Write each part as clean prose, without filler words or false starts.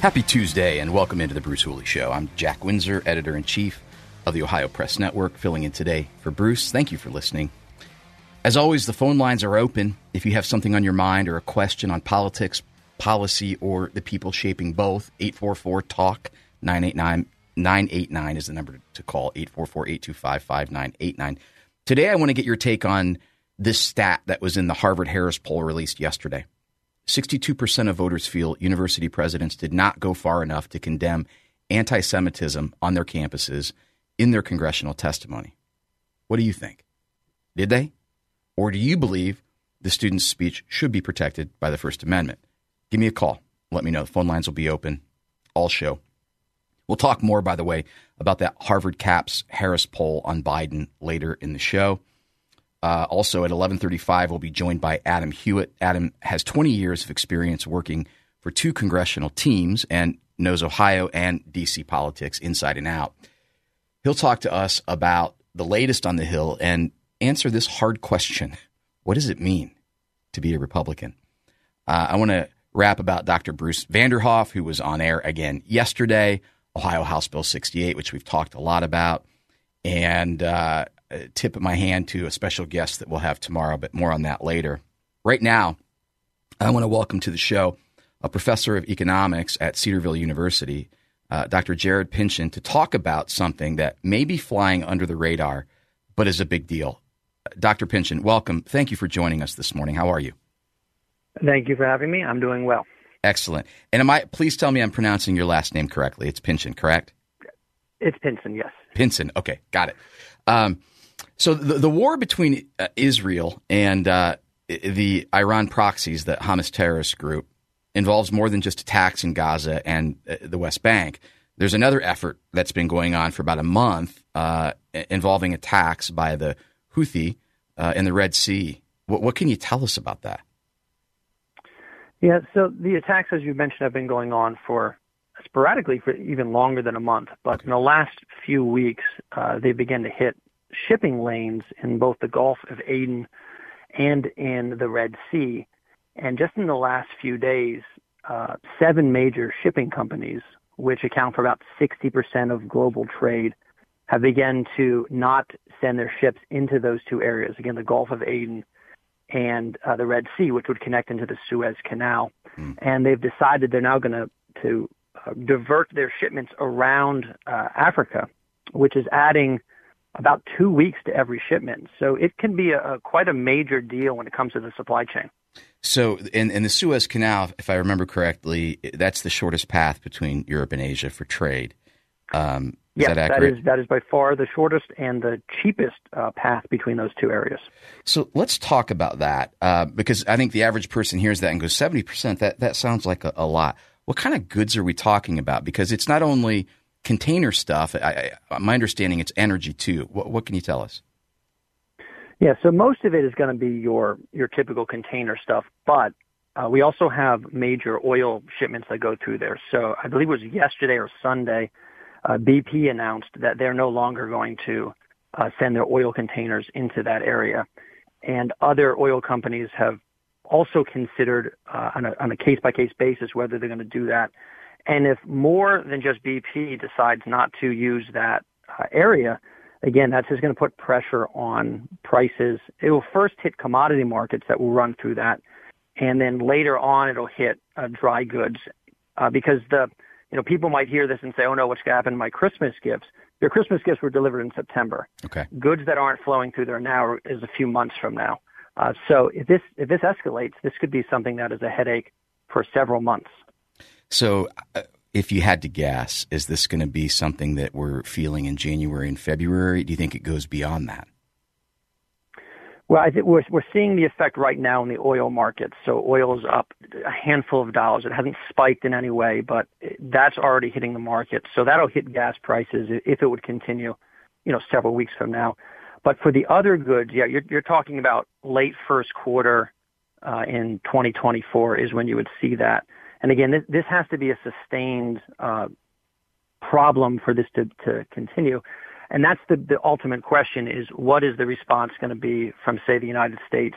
Happy Tuesday and welcome into the Bruce Hooley Show. I'm Jack Windsor, Editor-in-Chief of the Ohio Press Network, filling in today for Bruce. Thank you for listening. As always, the phone lines are open. If you have something on your mind or a question on politics, policy, or the people shaping both, 844-TALK, 989 is the number to call, 844-825-5989. Today I want to get your take on this stat that was in the Harvard Harris poll released yesterday. 62% of voters feel university presidents did not go far enough to condemn anti-Semitism on their campuses in their congressional testimony. What do you think? Did they? Or do you believe the student's speech should be protected by the First Amendment? Give me a call. Let me know. The phone lines will be open all show. We'll talk more, by the way, about that Harvard Caps Harris poll on Biden later in the show. Also at 11:35, we'll be joined by Adam Hewitt. Adam has 20 years of experience working for two congressional teams and knows Ohio and D.C. politics inside and out. He'll talk to us about the latest on the Hill and answer this hard question. What does it mean to be a Republican? I want to wrap about Dr. Bruce Vanderhoff, who was on air again yesterday, Ohio House Bill 68, which we've talked a lot about, and tip of my hand to a special guest that we'll have tomorrow, but more on that later. Right now, I want to welcome to the show a professor of economics at Cedarville University, Dr. Jared Pincin, to talk about something that may be flying under the radar, but is a big deal. Dr. Pincin, welcome. Thank you for joining us this morning. How are you? Thank you for having me. I'm doing well. Excellent. And please tell me I'm pronouncing your last name correctly. It's Pincin, correct? It's Pincin, yes. Pincin. Okay, got it. So the war between Israel and the Iran proxies, the Hamas terrorist group, involves more than just attacks in Gaza and the West Bank. There's another effort that's been going on for about a month involving attacks by the Houthi in the Red Sea. What can you tell us about that? Yeah, so the attacks, as you mentioned, have been going on sporadically for even longer than a month. But okay. In the last few weeks, they began to hit shipping lanes in both the Gulf of Aden and in the Red Sea. And just in the last few days, seven major shipping companies, which account for about 60% of global trade, have begun to not send their ships into those two areas. Again, the Gulf of Aden and the Red Sea, which would connect into the Suez Canal. Mm. And they've decided they're now going to divert their shipments around Africa, which is adding about 2 weeks to every shipment. So it can be quite a major deal when it comes to the supply chain. So in the Suez Canal, if I remember correctly, that's the shortest path between Europe and Asia for trade. Is that accurate? That is by far the shortest and the cheapest path between those two areas. So let's talk about that, because I think the average person hears that and goes, 70%, that sounds like a lot. What kind of goods are we talking about? Because it's not only container stuff. My understanding, it's energy too. What can you tell us? Yeah, so most of it is going to be your typical container stuff, but we also have major oil shipments that go through there. So I believe it was yesterday or Sunday, BP announced that they're no longer going to send their oil containers into that area. And other oil companies have also considered on a case-by-case basis whether they're going to do that. And if more than just BP decides not to use that area, again, that's just going to put pressure on prices. It will first hit commodity markets that will run through that, and then later on it'll hit dry goods because people might hear this and say, oh, no, what's going to happen to my Christmas gifts? Your Christmas gifts were delivered in September. Okay. Goods that aren't flowing through there now is a few months from now. So if this escalates, this could be something that is a headache for several months. So if you had to guess, is this going to be something that we're feeling in January and February? Do you think it goes beyond that? Well, I think we're seeing the effect right now in the oil markets. So oil is up a handful of dollars. It hasn't spiked in any way, but that's already hitting the market. So that'll hit gas prices if it would continue, you know, several weeks from now. But for the other goods, yeah, you're talking about late first quarter in 2024 is when you would see that. And again, this has to be a sustained problem for this to continue. And that's the ultimate question is, what is the response going to be from, say, the United States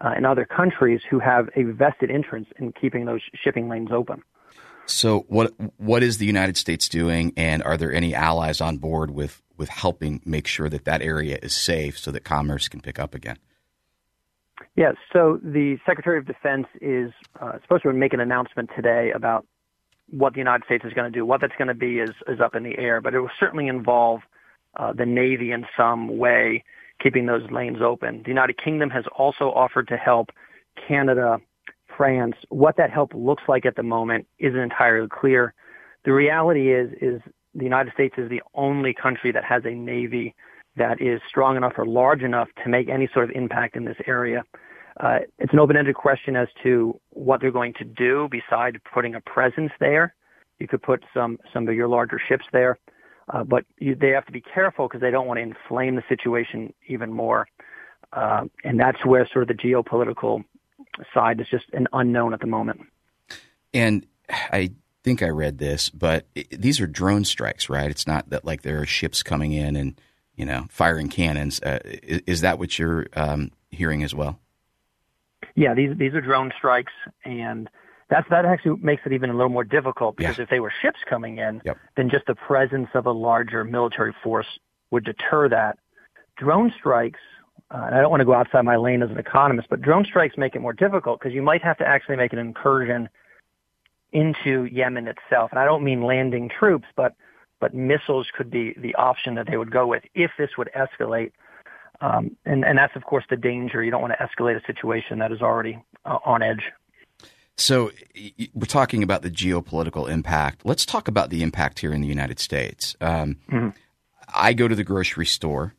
and other countries who have a vested interest in keeping those shipping lanes open? So what is the United States doing, and are there any allies on board with helping make sure that that area is safe so that commerce can pick up again? Yes. Yeah, so the Secretary of Defense is supposed to make an announcement today about what the United States is going to do. What that's going to be is up in the air, but it will certainly involve the Navy in some way, keeping those lanes open. The United Kingdom has also offered to help Canada, France. What that help looks like at the moment isn't entirely clear. The reality is the United States is the only country that has a Navy that is strong enough or large enough to make any sort of impact in this area. It's an open-ended question as to what they're going to do besides putting a presence there. You could put some of your larger ships there. But they have to be careful because they don't want to inflame the situation even more. And that's where sort of the geopolitical side is just an unknown at the moment. And I think I read this, but these are drone strikes, right? It's not that like there are ships coming in and, you know, firing cannons. Is that what you're hearing as well? Yeah, these are drone strikes, and that actually makes it even a little more difficult, because if they were ships coming in, then just the presence of a larger military force would deter that. Drone strikes, and I don't want to go outside my lane as an economist, but drone strikes make it more difficult because you might have to actually make an incursion into Yemen itself. And I don't mean landing troops, but missiles could be the option that they would go with if this would escalate. And that's, of course, the danger. You don't want to escalate a situation that is already on edge. So we're talking about the geopolitical impact. Let's talk about the impact here in the United States. I go to the grocery store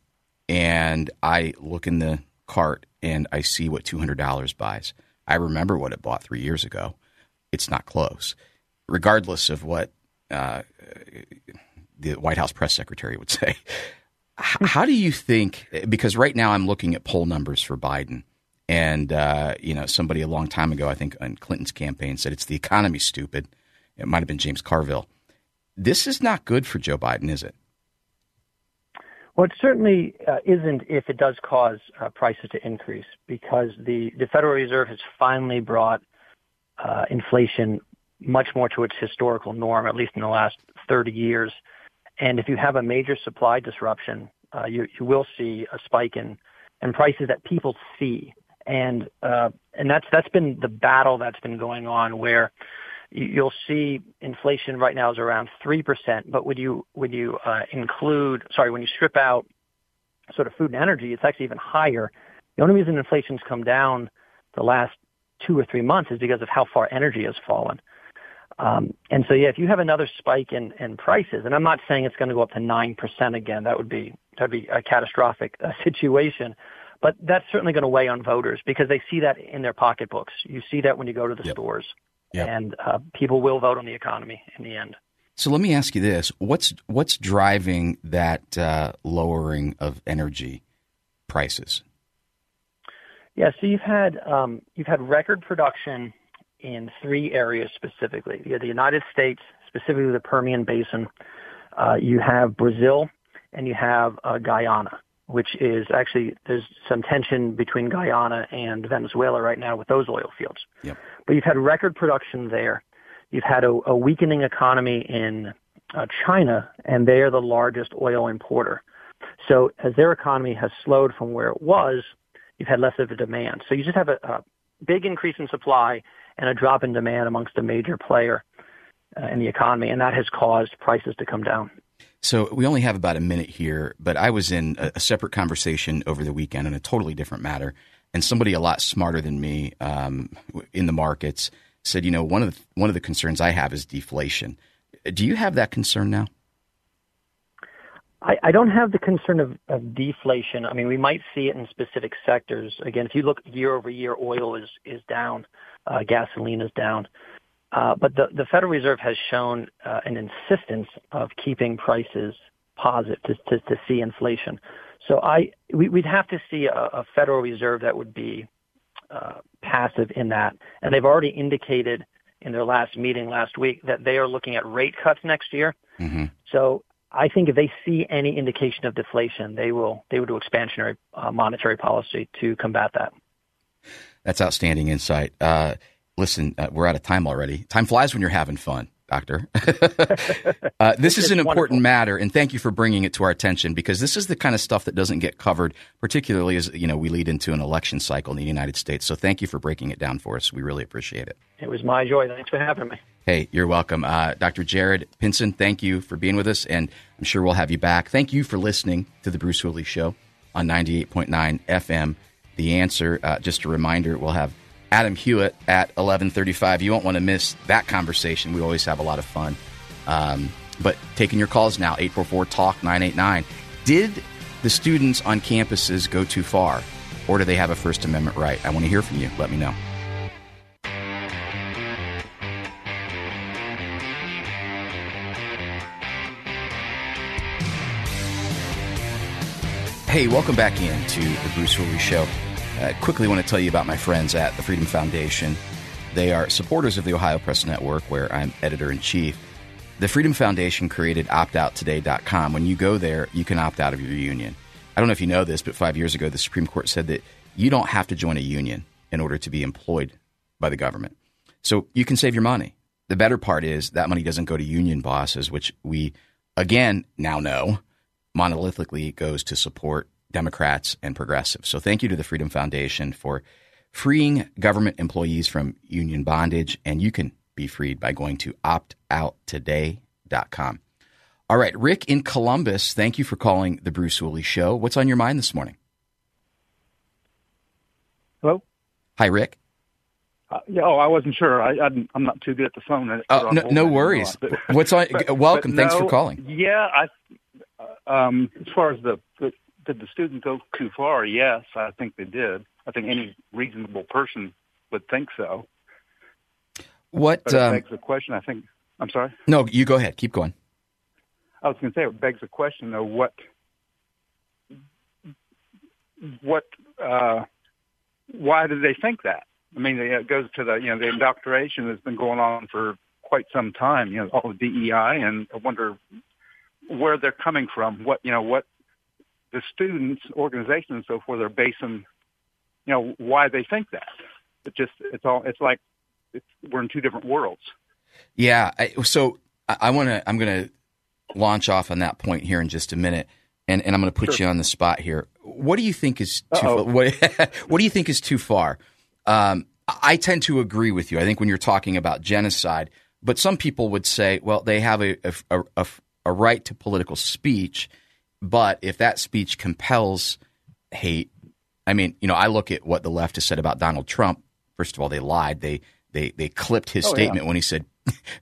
and I look in the cart and I see what $200 buys. I remember what it bought 3 years ago. It's not close, regardless of what the White House press secretary would say. How do you think – because right now I'm looking at poll numbers for Biden. And, you know, somebody a long time ago, I think on Clinton's campaign, said it's the economy, stupid. It might have been James Carville. This is not good for Joe Biden, is it? Well, it certainly isn't if it does cause prices to increase, because the Federal Reserve has finally brought inflation much more to its historical norm, at least in the last 30 years. And if you have a major supply disruption, you will see a spike in prices that people see. And that's been the battle that's been going on, where you'll see inflation right now is around 3%. But when you strip out sort of food and energy, it's actually even higher. The only reason inflation's come down the last 2 or 3 months is because of how far energy has fallen. And so, yeah, if you have another spike in prices, and I'm not saying it's going to go up to 9% again, that'd be a catastrophic situation. But that's certainly going to weigh on voters, because they see that in their pocketbooks. You see that when you go to the stores, and people will vote on the economy in the end. So let me ask you this. What's driving that lowering of energy prices? Yeah, so you've had record production in three areas specifically. You have the United States, specifically the Permian Basin. You have Brazil, and you have Guyana, which is actually, there's some tension between Guyana and Venezuela right now with those oil fields. Yep. But you've had record production there. You've had a weakening economy in China, and they are the largest oil importer. So as their economy has slowed from where it was, you've had less of a demand. So you just have a big increase in supply and a drop in demand amongst a major player in the economy, and that has caused prices to come down. So we only have about a minute here, but I was in a separate conversation over the weekend on a totally different matter, and somebody a lot smarter than me in the markets said, you know, one of the concerns I have is deflation. Do you have that concern now? I don't have the concern of deflation. I mean, we might see it in specific sectors. Again, if you look year over year, oil is down, gasoline is down. But the Federal Reserve has shown an insistence of keeping prices positive to see inflation. So we'd have to see a Federal Reserve that would be passive in that. And they've already indicated in their last meeting last week that they are looking at rate cuts next year. Mm-hmm. So I think if they see any indication of deflation, they would do expansionary monetary policy to combat that. That's outstanding insight. Listen, we're out of time already. Time flies when you're having fun, Doctor. This is an important matter, and thank you for bringing it to our attention, because this is the kind of stuff that doesn't get covered, particularly as, you know, we lead into an election cycle in the United States. So thank you for breaking it down for us. We really appreciate it. It was my joy. Thanks for having me. Hey, you're welcome. Dr. Jared Pincin, thank you for being with us, and I'm sure we'll have you back. Thank you for listening to The Bruce Hooley Show on 98.9 FM. The Answer, just a reminder, we'll have Adam Hewitt at 11:35. You won't want to miss that conversation. We always have a lot of fun. But taking your calls now, 844-TALK-989. Did the students on campuses go too far, or do they have a First Amendment right? I want to hear from you. Let me know. Hey, welcome back in to The Bruce Hooley Show. Quickly want to tell you about my friends at the Freedom Foundation. They are supporters of the Ohio Press Network, where I'm editor-in-chief. The Freedom Foundation created optouttoday.com. When you go there, you can opt out of your union. I don't know if you know this, but 5 years ago, the Supreme Court said that you don't have to join a union in order to be employed by the government. So you can save your money. The better part is that money doesn't go to union bosses, which we, again, now know monolithically goes to support Democrats and progressives. So thank you to the Freedom Foundation for freeing government employees from union bondage, and you can be freed by going to optouttoday.com. All right, Rick in Columbus, thank you for calling The Bruce Hooley Show. What's on your mind this morning? Hello? Hi, Rick. I wasn't sure. I'm not too good at the phone. No worries. Welcome. Thanks for calling. Yeah, as far as did the student go too far? Yes, I think they did. I think any reasonable person would think so. But it begs the question, I think. I'm sorry? No, you go ahead. Keep going. I was going to say it begs the question, though, why did they think that? I mean, it goes to the indoctrination that's been going on for quite some time, all the DEI, and I wonder where they're coming from, what the students, organizations, and so forth are basing, why they think that. We're in two different worlds. Yeah. I'm going to launch off on that point here in just a minute, and I'm going to put you on the spot here. What do you think is what do you think is too far? I tend to agree with you. I think when you're talking about genocide, but some people would say, well, they have a right to political speech, but if that speech compels hate, I look at what the left has said about Donald Trump. First of all, they lied. They clipped his statement when he said,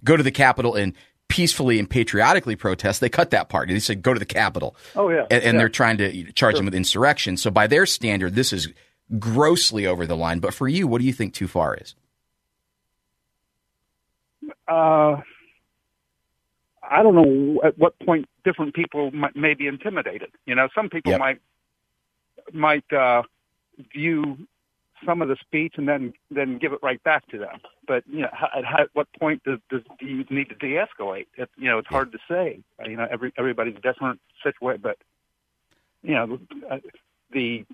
"Go to the Capitol and peacefully and patriotically protest." They cut that part. They said, "Go to the Capitol." Oh yeah, and they're trying to charge him with insurrection. So by their standard, this is grossly over the line. But for you, what do you think too far is? I don't know at what point different people may be intimidated. Some people might view some of the speech and then give it right back to them. But at what point do you need to de-escalate? It's hard to say. Everybody's different situation, but the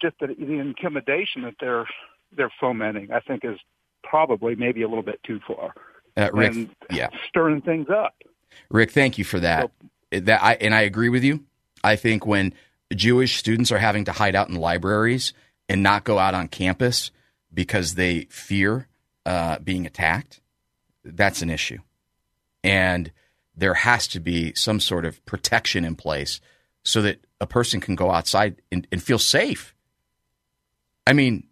intimidation that they're fomenting, I think, is probably maybe a little bit too far. Rick, stirring things up. Rick, thank you for that. I agree with you. I think when Jewish students are having to hide out in libraries and not go out on campus because they fear being attacked, that's an issue. And there has to be some sort of protection in place so that a person can go outside and feel safe. It's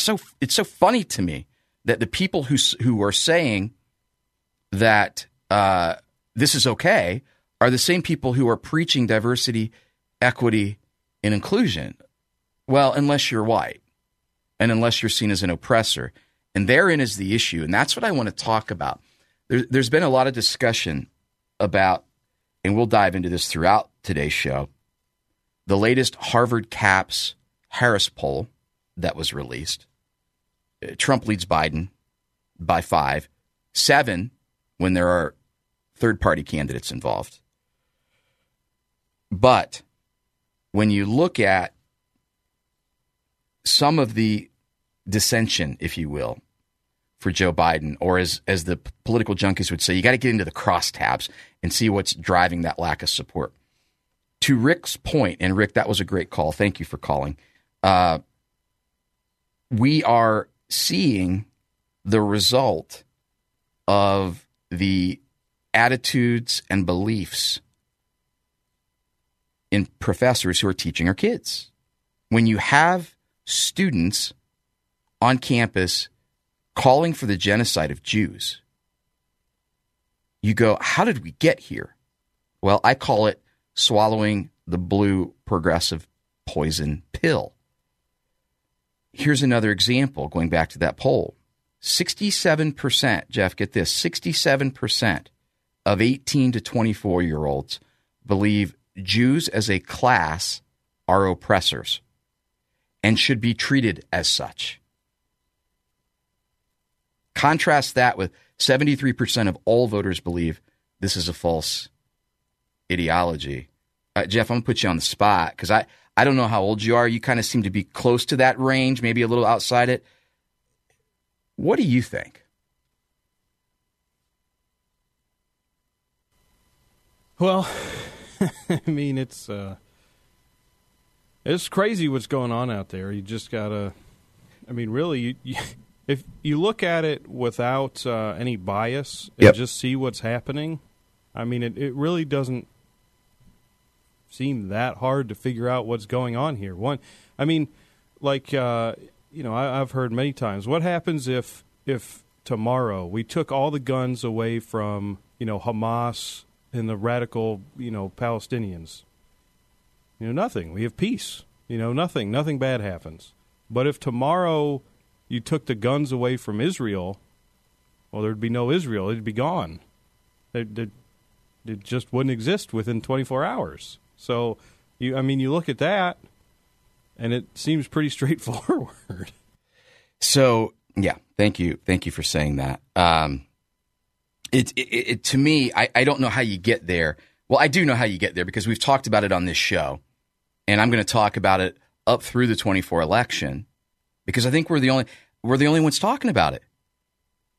so funny to me that the people who are saying that this is okay are the same people who are preaching diversity, equity, and inclusion. Well, unless you're white and unless you're seen as an oppressor. And therein is the issue. And that's what I want to talk about. There's been a lot of discussion about, and we'll dive into this throughout today's show, the latest Harvard Caps Harris poll that was released. Trump leads Biden by 5-7 when there are third-party candidates involved. But when you look at some of the dissension, if you will, for Joe Biden, or as the political junkies would say, you got to get into the crosstabs and see what's driving that lack of support. To Rick's point, and Rick, that was a great call. Thank you for calling. We are seeing the result of the attitudes and beliefs in professors who are teaching our kids. When you have students on campus calling for the genocide of Jews, you go, how did we get here? Well, I call it swallowing the blue progressive poison pill. Here's another example, going back to that poll. 67%, Jeff, get this, 67% of 18 to 24-year-olds believe Jews as a class are oppressors and should be treated as such. Contrast that with 73% of all voters believe this is a false ideology. Jeff, I'm going to put you on the spot because I don't know how old you are. You kind of seem to be close to that range, maybe a little outside it. What do you think? Well, I mean, it's crazy what's going on out there. You just gotta, I mean, really, if you look at it without any bias and just see what's happening, I mean, it really doesn't seem that hard to figure out what's going on here. I've heard many times, what happens if tomorrow we took all the guns away from, Hamas and the radical, Palestinians? Nothing. We have peace. Nothing. Nothing bad happens. But if tomorrow you took the guns away from Israel, well, there'd be no Israel. It'd be gone. It just wouldn't exist within 24 hours. So, you look at that, and it seems pretty straightforward. So, yeah, thank you. Thank you for saying that. It to me, I don't know how you get there. Well, I do know how you get there because we've talked about it on this show, and I'm going to talk about it up through the 2024 election because I think we're the only ones talking about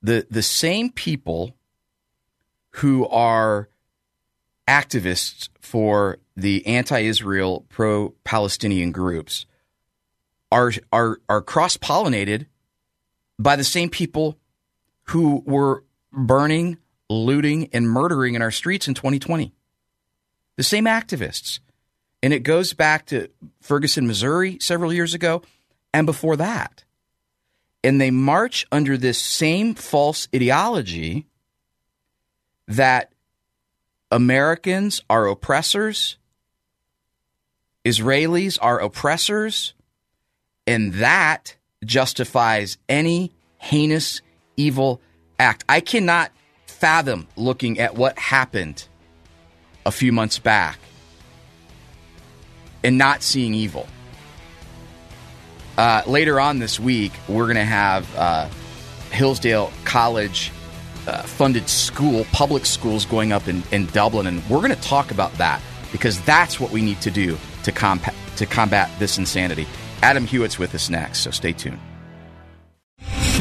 it. The same people who are activists for the anti-Israel, pro-Palestinian groups are cross-pollinated by the same people who were burning, looting, and murdering in our streets in 2020. The same activists. And it goes back to Ferguson, Missouri several years ago and before that. And they march under this same false ideology that Americans are oppressors, Israelis are oppressors, and that justifies any heinous, evil act. I cannot fathom looking at what happened a few months back and not seeing evil. Later on this week, we're going to have Hillsdale College funded school, public schools going up in Dublin, and we're going to talk about that because that's what we need to do to combat this insanity. Adam Hewitt's with us next, so stay tuned.